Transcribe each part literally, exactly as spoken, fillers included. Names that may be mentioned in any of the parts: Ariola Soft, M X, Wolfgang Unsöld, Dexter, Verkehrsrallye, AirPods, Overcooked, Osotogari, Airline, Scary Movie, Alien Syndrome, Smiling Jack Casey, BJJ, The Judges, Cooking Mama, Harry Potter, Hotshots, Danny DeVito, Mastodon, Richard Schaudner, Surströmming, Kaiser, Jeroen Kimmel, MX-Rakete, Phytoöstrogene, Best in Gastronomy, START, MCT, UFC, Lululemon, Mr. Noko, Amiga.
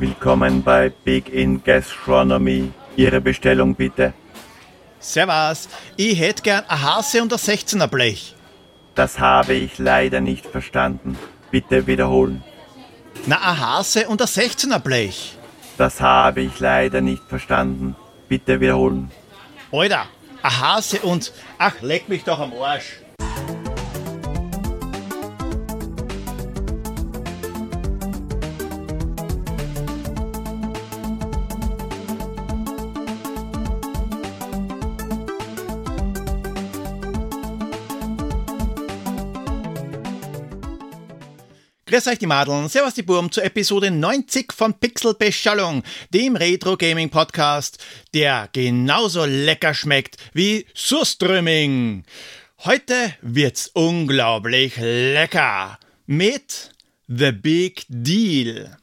Willkommen bei Big in Gastronomy. Ihre Bestellung bitte. Servus, ich hätte gern ein Hase und ein sechzehner Blech. Das habe ich leider nicht verstanden. Bitte wiederholen. Na, ein Hase und ein sechzehner Blech. Das habe ich leider nicht verstanden. Bitte wiederholen. Alter, ein Hase und... Ach, leck mich doch am Arsch. Grüß euch die Madeln, servus die Burm zur Episode neunzig von Pixelbeschallung, dem Retro-Gaming-Podcast, der genauso lecker schmeckt wie Surströmming. Heute wird's unglaublich lecker mit The Big Deal.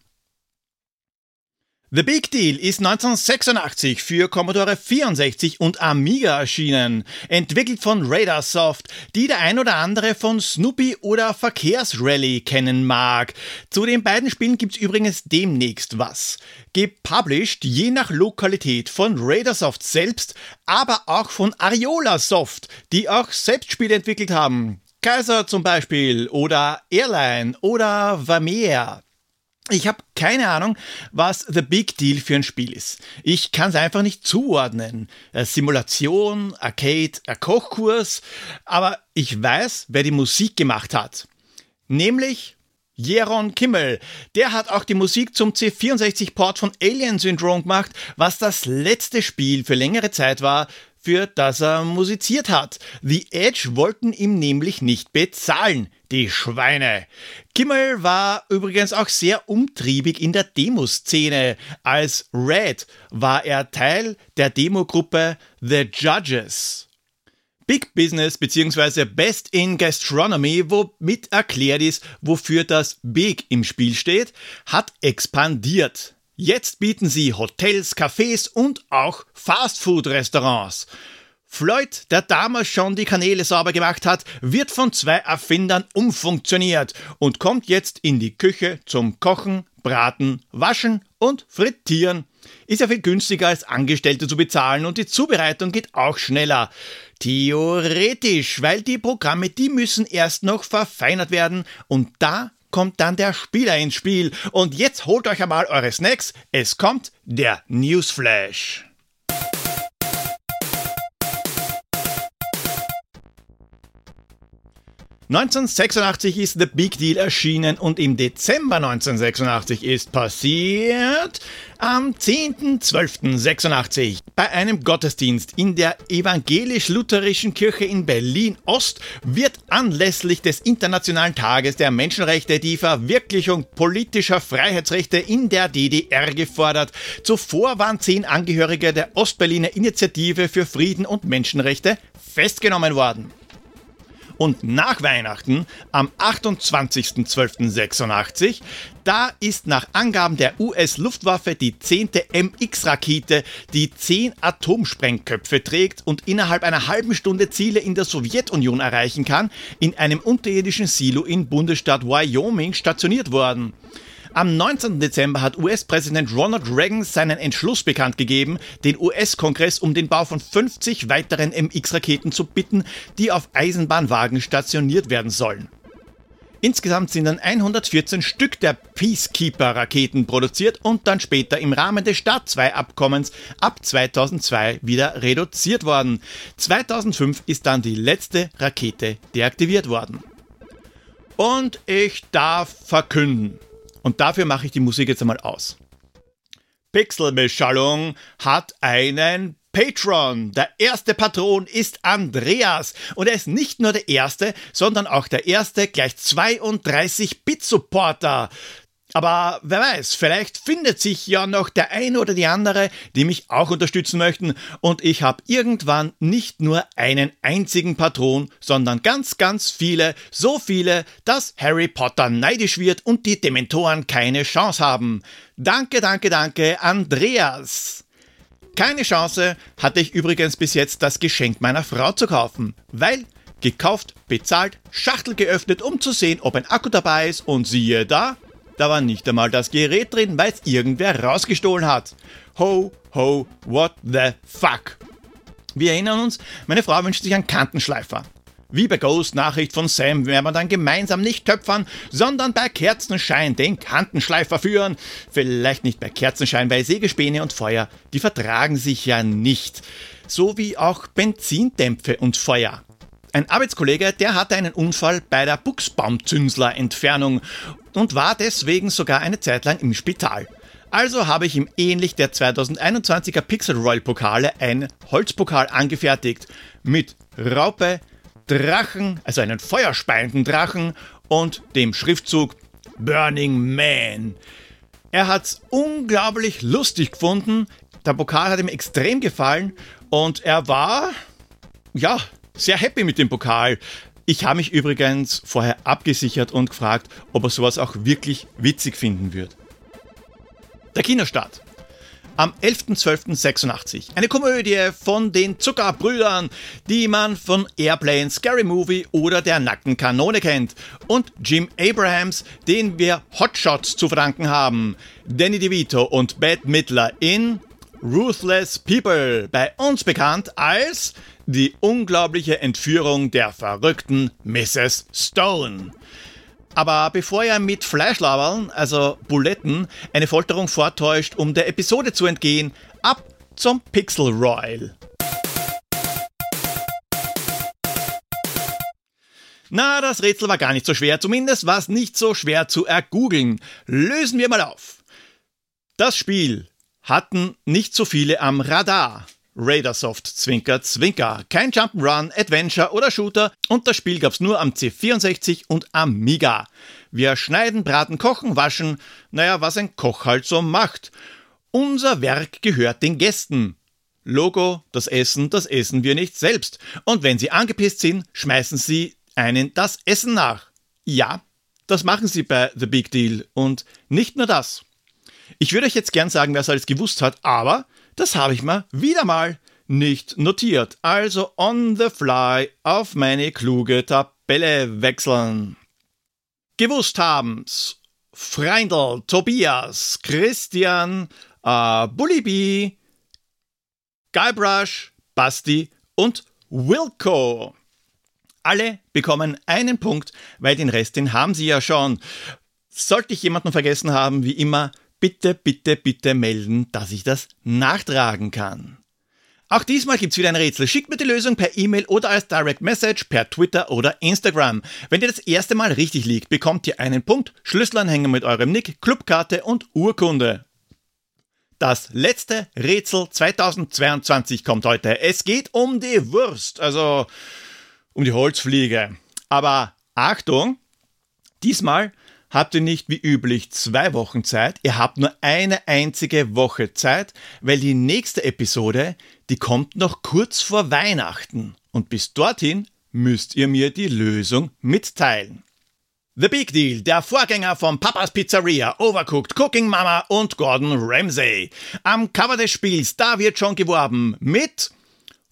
The Big Deal ist neunzehnhundertsechsundachtzig für Commodore vierundsechzig und Amiga erschienen, entwickelt von Radarsoft, die der ein oder andere von Snoopy oder Verkehrsrallye kennen mag. Zu den beiden Spielen gibt's übrigens demnächst was. Gepublished je nach Lokalität von Radarsoft selbst, aber auch von Ariola Soft, die auch selbst Spiele entwickelt haben. Kaiser zum Beispiel oder Airline oder Vermeer. Ich habe keine Ahnung, was The Big Deal für ein Spiel ist. Ich kann es einfach nicht zuordnen. Simulation, Arcade, Kochkurs. Aber ich weiß, wer die Musik gemacht hat. Nämlich Jeroen Kimmel. Der hat auch die Musik zum C vierundsechzig-Port von Alien Syndrome gemacht, was das letzte Spiel für längere Zeit war, für das er musiziert hat. The Edge wollten ihm nämlich nicht bezahlen. Die Schweine. Kimmel war übrigens auch sehr umtriebig in der Demoszene. Als Red war er Teil der Demogruppe The Judges. Big Business bzw. Best in Gastronomy, womit erklärt ist, wofür das Big im Spiel steht, hat expandiert. Jetzt bieten sie Hotels, Cafés und auch Fastfood-Restaurants. Floyd, der damals schon die Kanäle sauber gemacht hat, wird von zwei Erfindern umfunktioniert und kommt jetzt in die Küche zum Kochen, Braten, Waschen und Frittieren. Ist ja viel günstiger als Angestellte zu bezahlen und die Zubereitung geht auch schneller. Theoretisch, weil die Programme, die müssen erst noch verfeinert werden und da kommt dann der Spieler ins Spiel. Und jetzt holt euch einmal eure Snacks, es kommt der Newsflash. neunzehnhundertsechsundachtzig ist The Big Deal erschienen und im Dezember neunzehnhundertsechsundachtzig ist passiert am zehnten zwölften sechsundachtzig bei einem Gottesdienst in der evangelisch-lutherischen Kirche in Berlin-Ost wird anlässlich des Internationalen Tages der Menschenrechte die Verwirklichung politischer Freiheitsrechte in der D D R gefordert. Zuvor waren zehn Angehörige der Ostberliner Initiative für Frieden und Menschenrechte festgenommen worden. Und nach Weihnachten, am achtundzwanzigsten zwölften sechsundachtzig, da ist nach Angaben der U S-Luftwaffe die zehnte M X-Rakete, die zehn Atomsprengköpfe trägt und innerhalb einer halben Stunde Ziele in der Sowjetunion erreichen kann, in einem unterirdischen Silo im Bundesstaat Wyoming stationiert worden. Am neunzehnten Dezember hat U S-Präsident Ronald Reagan seinen Entschluss bekannt gegeben, den U S-Kongress um den Bau von fünfzig weiteren M X-Raketen zu bitten, die auf Eisenbahnwagen stationiert werden sollen. Insgesamt sind dann hundertvierzehn Stück der Peacekeeper-Raketen produziert und dann später im Rahmen des START zwei-Abkommens ab zweitausendzwei wieder reduziert worden. zweitausendfünf ist dann die letzte Rakete deaktiviert worden. Und ich darf verkünden. Und dafür mache ich die Musik jetzt einmal aus. Pixelbeschallung hat einen Patron. Der erste Patron ist Andreas. Und er ist nicht nur der erste, sondern auch der erste gleich zweiunddreißig-Bit-Supporter. Aber wer weiß, vielleicht findet sich ja noch der eine oder die andere, die mich auch unterstützen möchten. Und ich habe irgendwann nicht nur einen einzigen Patron, sondern ganz, ganz viele, so viele, dass Harry Potter neidisch wird und die Dementoren keine Chance haben. Danke, danke, danke, Andreas. Keine Chance hatte ich übrigens bis jetzt, das Geschenk meiner Frau zu kaufen, weil... Gekauft, bezahlt, Schachtel geöffnet, um zu sehen, ob ein Akku dabei ist und siehe da... Da war nicht einmal das Gerät drin, weil es irgendwer rausgestohlen hat. Ho, ho, what the fuck? Wir erinnern uns, meine Frau wünscht sich einen Kantenschleifer. Wie bei Ghost Nachricht von Sam werden wir dann gemeinsam nicht töpfern, sondern bei Kerzenschein den Kantenschleifer führen. Vielleicht nicht bei Kerzenschein, weil Sägespäne und Feuer, die vertragen sich ja nicht. So wie auch Benzindämpfe und Feuer. Ein Arbeitskollege, der hatte einen Unfall bei der Buchsbaumzünsler-Entfernung und war deswegen sogar eine Zeit lang im Spital. Also habe ich ihm ähnlich der zweitausendeinundzwanziger Pixel-Royal-Pokale ein Holzpokal angefertigt mit Raupe, Drachen, also einen feuerspeienden Drachen und dem Schriftzug Burning Man. Er hat's unglaublich lustig gefunden, der Pokal hat ihm extrem gefallen und er war, ja, sehr happy mit dem Pokal. Ich habe mich übrigens vorher abgesichert und gefragt, ob er sowas auch wirklich witzig finden wird. Der Kinostart. Am elfter zwölfter sechsundachtzig. Eine Komödie von den Zuckerbrüdern, die man von Airplane, Scary Movie oder der Nackten Kanone kennt. Und Jim Abrahams, den wir Hotshots zu verdanken haben. Danny DeVito und Bette Midler in Ruthless People, bei uns bekannt als die unglaubliche Entführung der verrückten Misses Stone. Aber bevor er mit Fleischlaberln, also Buletten, eine Folterung vortäuscht, um der Episode zu entgehen, ab zum Pixel-Royal. Na, das Rätsel war gar nicht so schwer, zumindest war es nicht so schwer zu ergoogeln. Lösen wir mal auf. Das Spiel hatten nicht so viele am Radar. Radarsoft, Zwinker, Zwinker. Kein Jump'n'Run, Adventure oder Shooter und das Spiel gab's nur am C vierundsechzig und Amiga. Wir schneiden, braten, kochen, waschen, naja, was ein Koch halt so macht. Unser Werk gehört den Gästen. Logo, das Essen, das essen wir nicht selbst. Und wenn sie angepisst sind, schmeißen sie einen das Essen nach. Ja, das machen sie bei The Big Deal und nicht nur das. Ich würde euch jetzt gern sagen, wer es alles gewusst hat, aber das habe ich mir wieder mal nicht notiert. Also on the fly auf meine kluge Tabelle wechseln. Gewusst haben's Freindl, Tobias, Christian, äh, Bullibi, Guybrush, Basti und Wilco. Alle bekommen einen Punkt, weil den Rest, den haben sie ja schon. Sollte ich jemanden vergessen haben, wie immer, bitte, bitte, bitte melden, dass ich das nachtragen kann. Auch diesmal gibt's wieder ein Rätsel. Schickt mir die Lösung per E-Mail oder als Direct Message per Twitter oder Instagram. Wenn ihr das erste Mal richtig liegt, bekommt ihr einen Punkt, Schlüsselanhänger mit eurem Nick, Clubkarte und Urkunde. Das letzte Rätsel zweitausendzweiundzwanzig kommt heute. Es geht um die Wurst, also um die Holzfliege. Aber Achtung, diesmal habt ihr nicht wie üblich zwei Wochen Zeit, ihr habt nur eine einzige Woche Zeit, weil die nächste Episode, die kommt noch kurz vor Weihnachten. Und bis dorthin müsst ihr mir die Lösung mitteilen. The Big Deal, der Vorgänger von Papas Pizzeria, Overcooked, Cooking Mama und Gordon Ramsay. Am Cover des Spiels, da wird schon geworben mit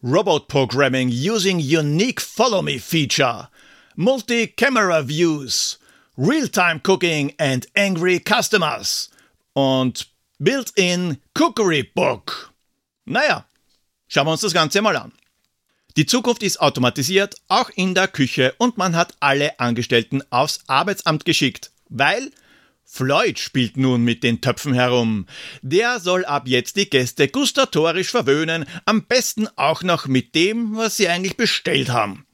Robot Programming using unique Follow Me Feature, Multi-Camera Views, Real-Time Cooking and Angry Customers und Built-in Cookery Book. Naja, schauen wir uns das Ganze mal an. Die Zukunft ist automatisiert, auch in der Küche, und man hat alle Angestellten aufs Arbeitsamt geschickt, weil Floyd spielt nun mit den Töpfen herum. Der soll ab jetzt die Gäste gustatorisch verwöhnen, am besten auch noch mit dem, was sie eigentlich bestellt haben.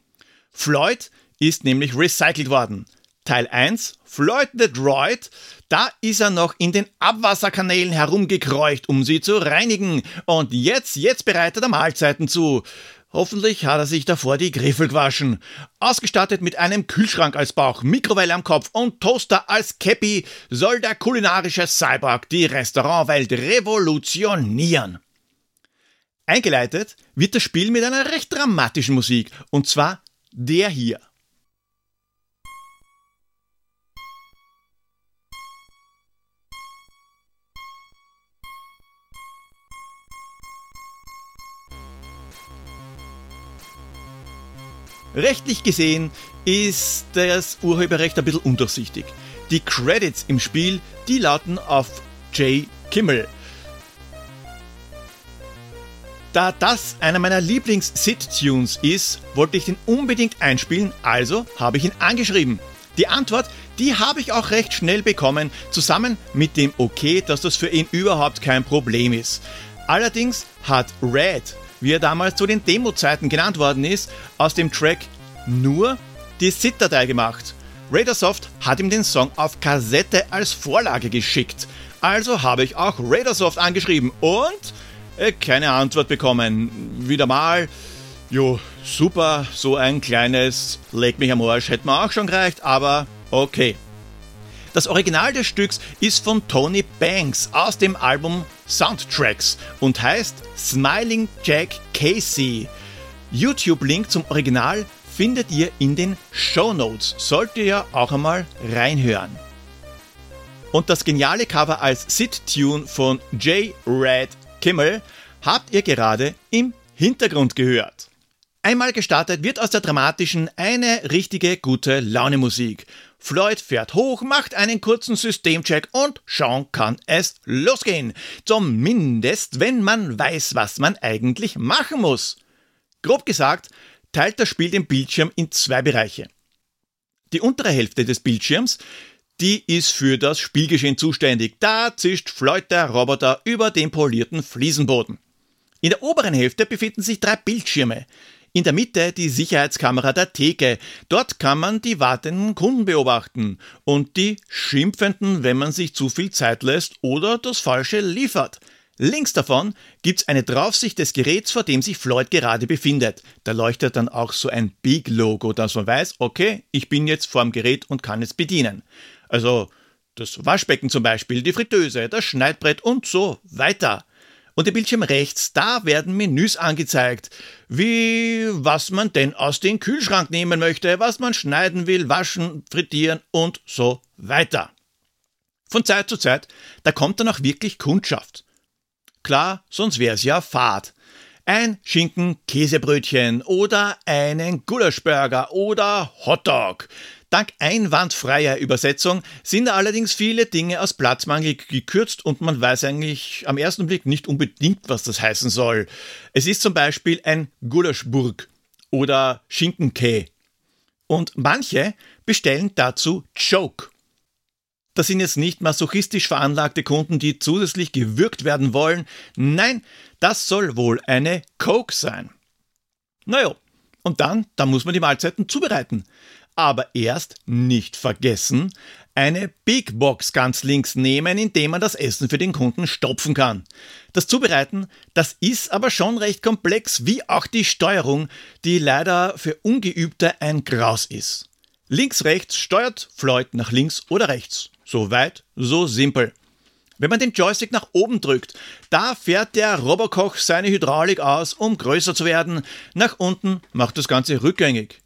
Floyd ist nämlich recycelt worden. Teil eins, Floyd the Droid, da ist er noch in den Abwasserkanälen herumgekreucht, um sie zu reinigen. Und jetzt, jetzt bereitet er Mahlzeiten zu. Hoffentlich hat er sich davor die Griffel gewaschen. Ausgestattet mit einem Kühlschrank als Bauch, Mikrowelle am Kopf und Toaster als Käppi soll der kulinarische Cyborg die Restaurantwelt revolutionieren. Eingeleitet wird das Spiel mit einer recht dramatischen Musik, und zwar der hier. Rechtlich gesehen ist das Urheberrecht ein bisschen undurchsichtig. Die Credits im Spiel, die lauten auf J. Kimmel. Da das einer meiner Lieblings-Sit-Tunes ist, wollte ich den unbedingt einspielen, also habe ich ihn angeschrieben. Die Antwort, die habe ich auch recht schnell bekommen, zusammen mit dem Okay, dass das für ihn überhaupt kein Problem ist. Allerdings hat Red, wie er damals zu den Demo-Zeiten genannt worden ist, aus dem Track nur die S I D-Datei gemacht. Radarsoft hat ihm den Song auf Kassette als Vorlage geschickt. Also habe ich auch Radarsoft angeschrieben und äh, keine Antwort bekommen. Wieder mal, jo, super, so ein kleines Leg mich am Arsch hätte mir auch schon gereicht, aber okay. Das Original des Stücks ist von Tony Banks aus dem Album Soundtracks und heißt Smiling Jack Casey. YouTube-Link zum Original findet ihr in den Shownotes. Solltet ihr auch einmal reinhören. Und das geniale Cover als Sit-Tune von J. Red Kimmel habt ihr gerade im Hintergrund gehört. Einmal gestartet wird aus der dramatischen eine richtige gute Laune-Musik. Floyd fährt hoch, macht einen kurzen Systemcheck und schon kann es losgehen. Zumindest, wenn man weiß, was man eigentlich machen muss. Grob gesagt, teilt das Spiel den Bildschirm in zwei Bereiche. Die untere Hälfte des Bildschirms, die ist für das Spielgeschehen zuständig. Da zischt Floyd der Roboter über den polierten Fliesenboden. In der oberen Hälfte befinden sich drei Bildschirme. In der Mitte die Sicherheitskamera der Theke. Dort kann man die wartenden Kunden beobachten und die Schimpfenden, wenn man sich zu viel Zeit lässt oder das Falsche liefert. Links davon gibt's eine Draufsicht des Geräts, vor dem sich Floyd gerade befindet. Da leuchtet dann auch so ein Big-Logo, dass man weiß, okay, ich bin jetzt vorm Gerät und kann es bedienen. Also das Waschbecken zum Beispiel, die Fritteuse, das Schneidbrett und so weiter. Und im Bildschirm rechts, da werden Menüs angezeigt, wie was man denn aus dem Kühlschrank nehmen möchte, was man schneiden will, waschen, frittieren und so weiter. Von Zeit zu Zeit, da kommt dann auch wirklich Kundschaft. Klar, sonst wär's ja fad. Ein Schinken-Käsebrötchen oder einen Gulaschburger oder Hotdog. Dank einwandfreier Übersetzung sind allerdings viele Dinge aus Platzmangel gekürzt und man weiß eigentlich am ersten Blick nicht unbedingt, was das heißen soll. Es ist zum Beispiel ein Gulaschburg oder Schinkenkä. Und manche bestellen dazu Joke. Das sind jetzt nicht masochistisch veranlagte Kunden, die zusätzlich gewürgt werden wollen. Nein, das soll wohl eine Coke sein. Naja, und dann, da muss man die Mahlzeiten zubereiten. Aber erst nicht vergessen, eine Big Box ganz links nehmen, indem man das Essen für den Kunden stopfen kann. Das Zubereiten, das ist aber schon recht komplex, wie auch die Steuerung, die leider für Ungeübte ein Graus ist. Links, rechts steuert Floyd nach links oder rechts. So weit, so simpel. Wenn man den Joystick nach oben drückt, da fährt der Robokoch seine Hydraulik aus, um größer zu werden. Nach unten macht das Ganze rückgängig.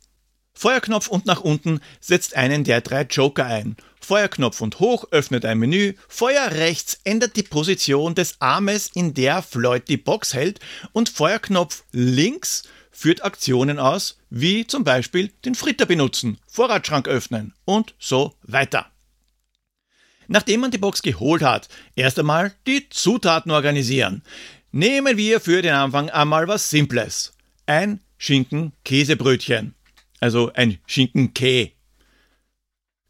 Feuerknopf und nach unten setzt einen der drei Joker ein. Feuerknopf und hoch öffnet ein Menü. Feuer rechts ändert die Position des Armes, in der Floyd die Box hält. Und Feuerknopf links führt Aktionen aus, wie zum Beispiel den Fritter benutzen, Vorratsschrank öffnen und so weiter. Nachdem man die Box geholt hat, erst einmal die Zutaten organisieren. Nehmen wir für den Anfang einmal was Simples. Ein Schinken-Käsebrötchen. Also ein Schinken-Kä.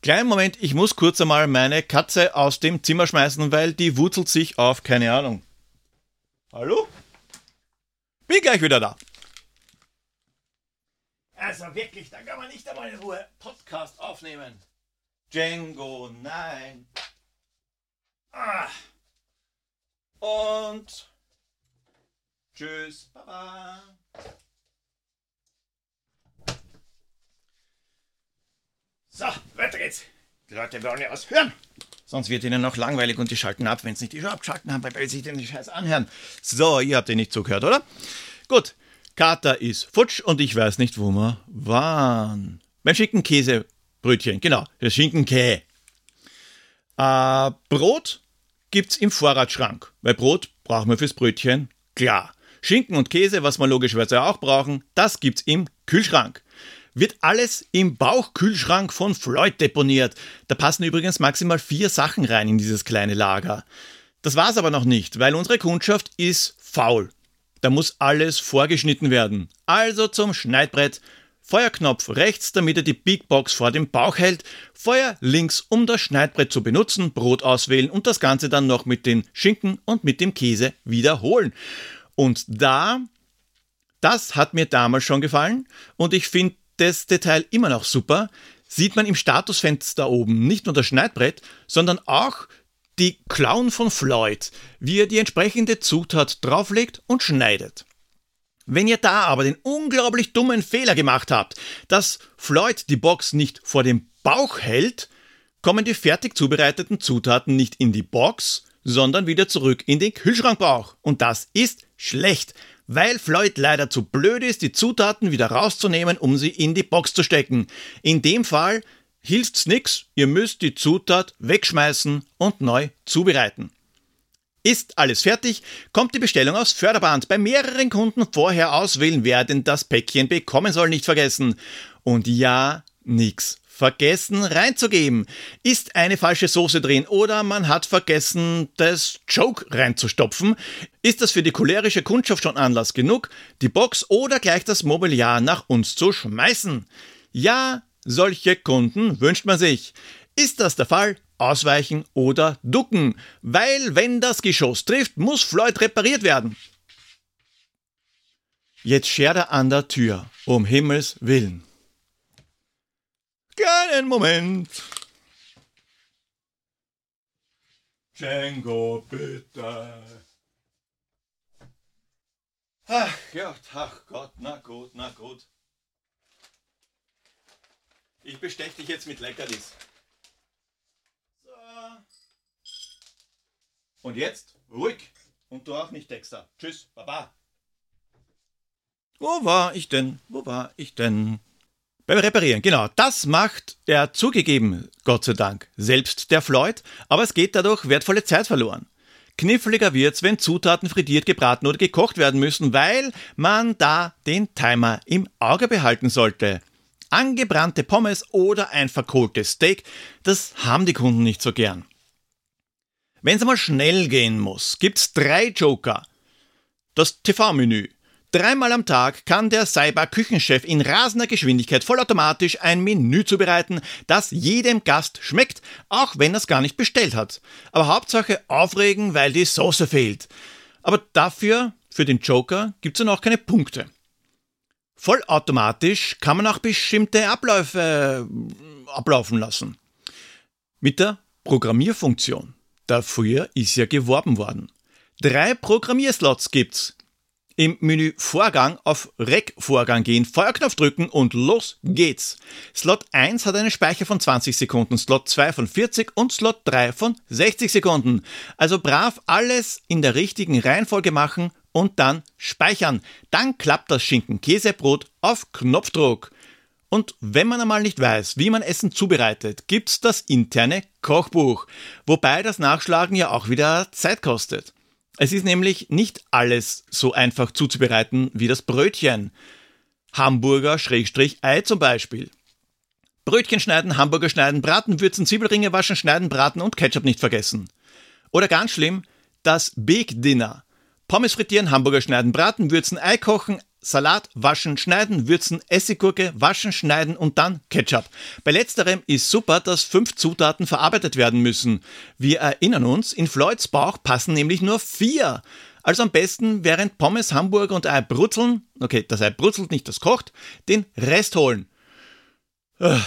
Kleinen Moment, ich muss kurz einmal meine Katze aus dem Zimmer schmeißen, weil die wurzelt sich auf, keine Ahnung. Hallo? Bin gleich wieder da. Also wirklich, da kann man nicht einmal in Ruhe Podcast aufnehmen. Django, nein. Ah. Und tschüss, baba. So, weiter geht's. Die Leute wollen ja was hören. Sonst wird ihnen noch langweilig und die schalten ab, wenn sie nicht die Show abschalten haben, weil sie sich den Scheiß anhören. So, ihr habt den nicht zugehört, oder? Gut. Kater ist futsch und ich weiß nicht, wo wir waren. Beim Schinkenkäsebrötchen, genau, das Schinkenkä. Äh, Brot gibt's im Vorratsschrank, weil Brot brauchen wir fürs Brötchen, klar. Schinken und Käse, was wir logischerweise auch brauchen, das gibt's im Kühlschrank. wird alles im Bauchkühlschrank von Floyd deponiert. Da passen übrigens maximal vier Sachen rein in dieses kleine Lager. Das war's aber noch nicht, weil unsere Kundschaft ist faul. Da muss alles vorgeschnitten werden. Also zum Schneidbrett. Feuerknopf rechts, damit er die Big Box vor dem Bauch hält. Feuer links, um das Schneidbrett zu benutzen, Brot auswählen und das Ganze dann noch mit den Schinken und mit dem Käse wiederholen. Und da, das hat mir damals schon gefallen und ich finde das Detail immer noch super, sieht man im Statusfenster oben nicht nur das Schneidbrett, sondern auch die Klauen von Floyd, wie er die entsprechende Zutat drauflegt und schneidet. Wenn ihr da aber den unglaublich dummen Fehler gemacht habt, dass Floyd die Box nicht vor dem Bauch hält, kommen die fertig zubereiteten Zutaten nicht in die Box, sondern wieder zurück in den Kühlschrankbauch. Und das ist schlecht, weil Floyd leider zu blöd ist, die Zutaten wieder rauszunehmen, um sie in die Box zu stecken. In dem Fall hilft's nix, ihr müsst die Zutat wegschmeißen und neu zubereiten. Ist alles fertig, kommt die Bestellung aufs Förderband. Bei mehreren Kunden vorher auswählen, wer denn das Päckchen bekommen soll, nicht vergessen. Und ja, nix vergessen reinzugeben. Ist eine falsche Soße drin oder man hat vergessen, das Joke reinzustopfen? Ist das für die cholerische Kundschaft schon Anlass genug, die Box oder gleich das Mobiliar nach uns zu schmeißen? Ja, solche Kunden wünscht man sich. Ist das der Fall? Ausweichen oder ducken, weil wenn das Geschoss trifft, muss Floyd repariert werden. Jetzt schert er an der Tür, um Himmels Willen. Keinen Moment. Django, bitte. Ach Gott, ach Gott, na gut, na gut. Ich bestech dich jetzt mit Leckerlis. Und jetzt ruhig und du auch nicht, Dexter. Tschüss, Baba. Wo war ich denn? Wo war ich denn? Beim Reparieren, genau. Das macht er zugegeben, Gott sei Dank, selbst der Floyd, aber es geht dadurch wertvolle Zeit verloren. Kniffliger wird's, wenn Zutaten frittiert, gebraten oder gekocht werden müssen, weil man da den Timer im Auge behalten sollte. Angebrannte Pommes oder ein verkohltes Steak, das haben die Kunden nicht so gern. Wenn es einmal schnell gehen muss, gibt's drei Joker. Das T V-Menü. Dreimal am Tag kann der Cyber-Küchenchef in rasender Geschwindigkeit vollautomatisch ein Menü zubereiten, das jedem Gast schmeckt, auch wenn er es gar nicht bestellt hat. Aber Hauptsache aufregen, weil die Soße fehlt. Aber dafür, für den Joker, gibt's dann auch keine Punkte. Vollautomatisch kann man auch bestimmte Abläufe ablaufen lassen. Mit der Programmierfunktion. Dafür ist ja geworben worden. Drei Programmierslots gibt's. Im Menü Vorgang auf Rec-Vorgang gehen, Feuerknopf drücken und los geht's. Slot eins hat einen Speicher von zwanzig Sekunden, Slot zwei von vierzig und Slot drei von sechzig Sekunden. Also brav alles in der richtigen Reihenfolge machen und dann speichern. Dann klappt das Schinken-Käsebrot auf Knopfdruck. Und wenn man einmal nicht weiß, wie man Essen zubereitet, gibt's das interne Kochbuch, wobei das Nachschlagen ja auch wieder Zeit kostet. Es ist nämlich nicht alles so einfach zuzubereiten wie das Brötchen. Hamburger-Ei zum Beispiel. Brötchen schneiden, Hamburger schneiden, braten, würzen, Zwiebelringe waschen, schneiden, braten und Ketchup nicht vergessen. Oder ganz schlimm, das Big Dinner. Pommes frittieren, Hamburger schneiden, braten, würzen, Ei kochen, Salat waschen, schneiden, würzen, Essiggurke waschen, schneiden und dann Ketchup. Bei letzterem ist super, dass fünf Zutaten verarbeitet werden müssen. Wir erinnern uns, in Floyds Bauch passen nämlich nur vier. Also am besten während Pommes, Hamburger und Ei brutzeln, okay, das Ei brutzelt nicht, das kocht, den Rest holen. Bei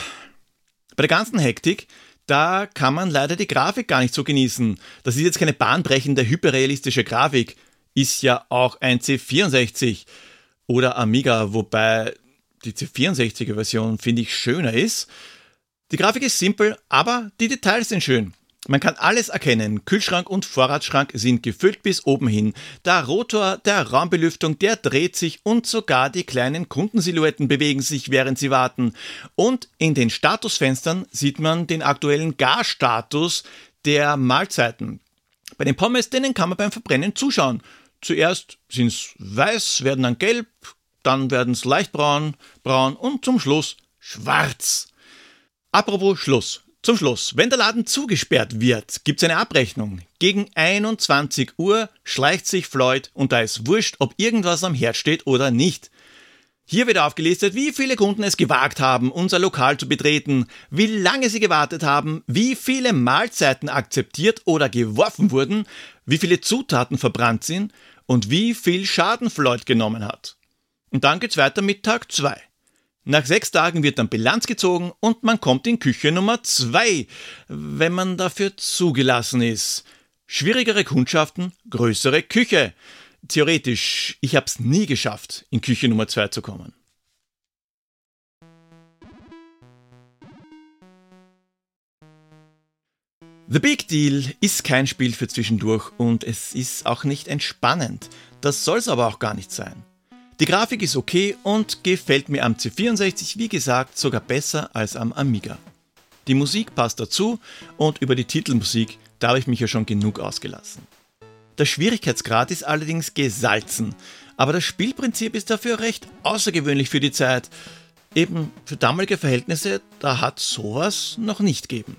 der ganzen Hektik, da kann man leider die Grafik gar nicht so genießen. Das ist jetzt keine bahnbrechende, hyperrealistische Grafik. Ist ja auch ein C vierundsechzig oder Amiga, wobei die C vierundsechziger-Version, finde ich, schöner ist. Die Grafik ist simpel, aber die Details sind schön. Man kann alles erkennen. Kühlschrank und Vorratsschrank sind gefüllt bis oben hin. Der Rotor der Raumbelüftung, der dreht sich und sogar die kleinen Kundensilhouetten bewegen sich, während sie warten. Und in den Statusfenstern sieht man den aktuellen Garstatus der Mahlzeiten. Bei den Pommes, denen kann man beim Verbrennen zuschauen. Zuerst sind es weiß, werden dann gelb, dann werden es leicht braun, braun und zum Schluss schwarz. Apropos Schluss. Zum Schluss, wenn der Laden zugesperrt wird, gibt es eine Abrechnung. Gegen einundzwanzig Uhr schleicht sich Floyd und da ist wurscht, ob irgendwas am Herd steht oder nicht. Hier wird aufgelistet, wie viele Kunden es gewagt haben, unser Lokal zu betreten, wie lange sie gewartet haben, wie viele Mahlzeiten akzeptiert oder geworfen wurden, wie viele Zutaten verbrannt sind und wie viel Schaden Floyd genommen hat. Und dann geht's weiter mit Tag zwei. Nach sechs Tagen wird dann Bilanz gezogen und man kommt in Küche Nummer zwei, wenn man dafür zugelassen ist. Schwierigere Kundschaften, größere Küche. Theoretisch, ich hab's nie geschafft, in Küche Nummer zwei zu kommen. The Big Deal ist kein Spiel für zwischendurch und es ist auch nicht entspannend. Das soll's aber auch gar nicht sein. Die Grafik ist okay und gefällt mir am C vierundsechzig, wie gesagt, sogar besser als am Amiga. Die Musik passt dazu und über die Titelmusik, da habe ich mich ja schon genug ausgelassen. Der Schwierigkeitsgrad ist allerdings gesalzen, aber das Spielprinzip ist dafür recht außergewöhnlich für die Zeit. Eben für damalige Verhältnisse, da hat sowas noch nicht gegeben.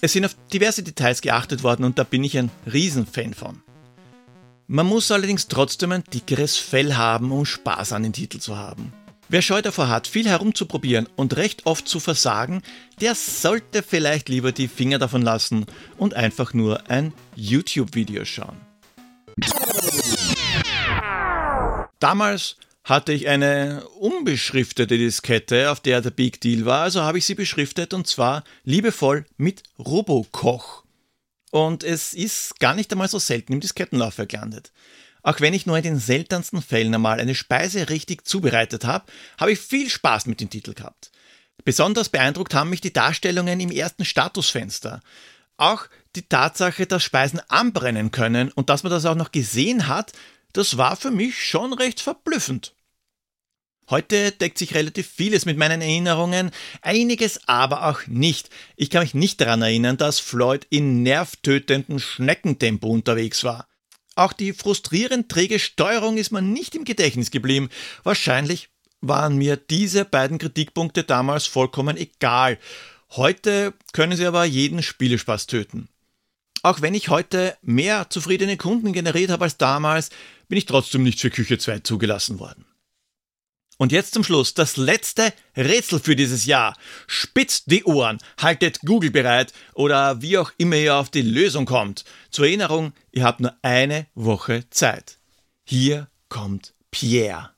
Es sind auf diverse Details geachtet worden und da bin ich ein Riesenfan von. Man muss allerdings trotzdem ein dickeres Fell haben, um Spaß an den Titel zu haben. Wer Scheu davor hat, viel herumzuprobieren und recht oft zu versagen, der sollte vielleicht lieber die Finger davon lassen und einfach nur ein YouTube-Video schauen. Damals hatte ich eine unbeschriftete Diskette, auf der der Big Deal war, also habe ich sie beschriftet und zwar liebevoll mit Robokoch. Und es ist gar nicht einmal so selten im Diskettenlaufwerk gelandet. Auch wenn ich nur in den seltensten Fällen einmal eine Speise richtig zubereitet habe, habe ich viel Spaß mit dem Titel gehabt. Besonders beeindruckt haben mich die Darstellungen im ersten Statusfenster. Auch die Tatsache, dass Speisen anbrennen können und dass man das auch noch gesehen hat, das war für mich schon recht verblüffend. Heute deckt sich relativ vieles mit meinen Erinnerungen, einiges aber auch nicht. Ich kann mich nicht daran erinnern, dass Floyd in nervtötendem Schneckentempo unterwegs war. Auch die frustrierend träge Steuerung ist mir nicht im Gedächtnis geblieben. Wahrscheinlich waren mir diese beiden Kritikpunkte damals vollkommen egal. Heute können sie aber jeden Spielespaß töten. Auch wenn ich heute mehr zufriedene Kunden generiert habe als damals, bin ich trotzdem nicht für Küche zwei zugelassen worden. Und jetzt zum Schluss das letzte Rätsel für dieses Jahr. Spitzt die Ohren, haltet Google bereit oder wie auch immer ihr auf die Lösung kommt. Zur Erinnerung, ihr habt nur eine Woche Zeit. Hier kommt Pierre.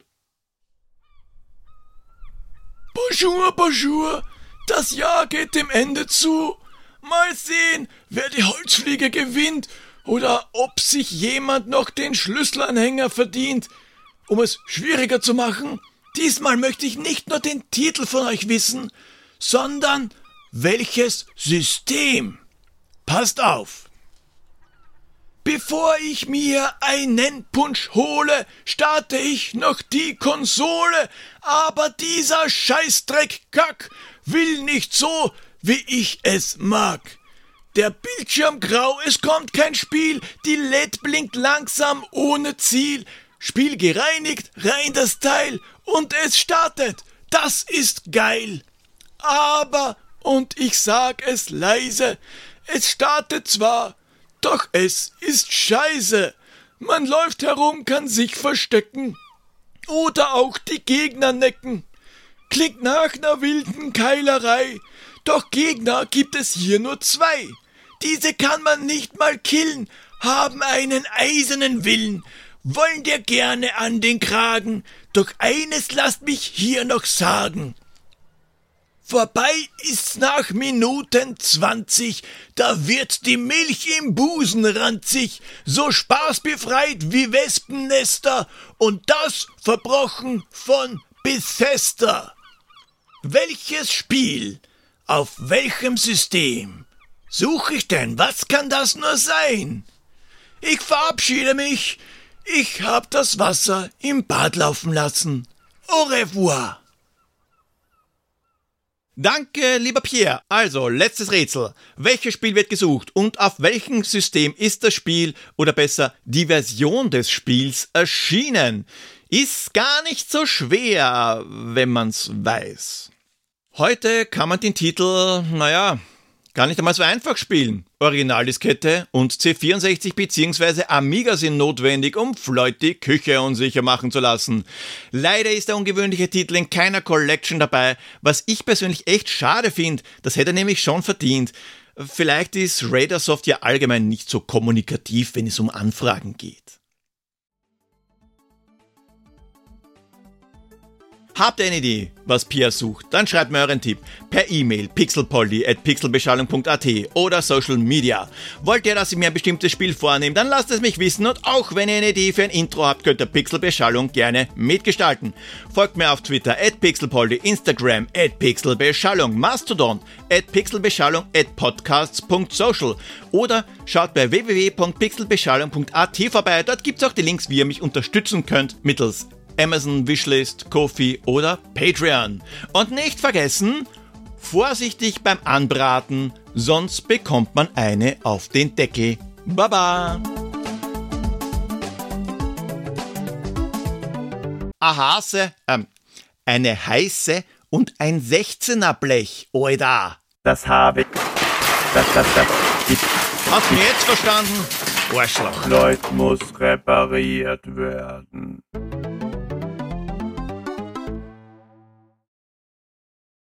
Bonjour, bonjour. Das Jahr geht dem Ende zu. Mal sehen, wer die Holzfliege gewinnt oder ob sich jemand noch den Schlüsselanhänger verdient. Um es schwieriger zu machen... Diesmal möchte ich nicht nur den Titel von euch wissen, sondern welches System. Passt auf! Bevor ich mir einen Punsch hole, starte ich noch die Konsole, aber dieser Scheißdreck-Kack will nicht so, wie ich es mag. Der Bildschirm grau, es kommt kein Spiel, die L E D blinkt langsam ohne Ziel. Spiel gereinigt, rein das Teil und es startet. Das ist geil. Aber, und ich sag es leise, es startet zwar, doch es ist scheiße. Man läuft herum, kann sich verstecken oder auch die Gegner necken. Klingt nach einer wilden Keilerei, doch Gegner gibt es hier nur zwei. Diese kann man nicht mal killen, haben einen eisernen Willen. Wollen dir gerne an den Kragen, doch eines lasst mich hier noch sagen. Vorbei ist's nach Minuten zwanzig, da wird die Milch im Busen ranzig, so spaßbefreit wie Wespennester und das verbrochen von Bethesda. Welches Spiel, auf welchem System, suche ich denn, was kann das nur sein? Ich verabschiede mich. Ich hab das Wasser im Bad laufen lassen. Au revoir. Danke, lieber Pierre. Also, letztes Rätsel. Welches Spiel wird gesucht und auf welchem System ist das Spiel oder besser die Version des Spiels erschienen? Ist gar nicht so schwer, wenn man's weiß. Heute kann man den Titel, naja, gar nicht einmal so einfach spielen. Originaldiskette und C vierundsechzig bzw. Amiga sind notwendig, um Floyd die Küche unsicher machen zu lassen. Leider ist der ungewöhnliche Titel in keiner Collection dabei, was ich persönlich echt schade finde, das hätte er nämlich schon verdient. Vielleicht ist Radarsoft ja allgemein nicht so kommunikativ, wenn es um Anfragen geht. Habt ihr eine Idee, was Pia sucht? Dann schreibt mir euren Tipp per E-Mail pixelpolly at pixelbeschallung punkt at oder Social Media. Wollt ihr, dass ich mir ein bestimmtes Spiel vornehme, dann lasst es mich wissen und auch wenn ihr eine Idee für ein Intro habt, könnt ihr Pixelbeschallung gerne mitgestalten. Folgt mir auf Twitter at pixelpolly, Instagram at pixelbeschallung, Mastodon at pixelbeschallung at podcasts punkt social oder schaut bei w w w punkt pixelbeschallung punkt at vorbei. Dort gibt's auch die Links, wie ihr mich unterstützen könnt mittels Amazon, Wishlist, Ko-Fi oder Patreon. Und nicht vergessen, vorsichtig beim Anbraten, sonst bekommt man eine auf den Deckel. Baba! Eine Hase, äh, eine heiße und ein sechzehner Blech, oida. Das habe ich. Das, das, das. Ich. Hast du mich jetzt verstanden? Arschloch. Leut muss repariert werden.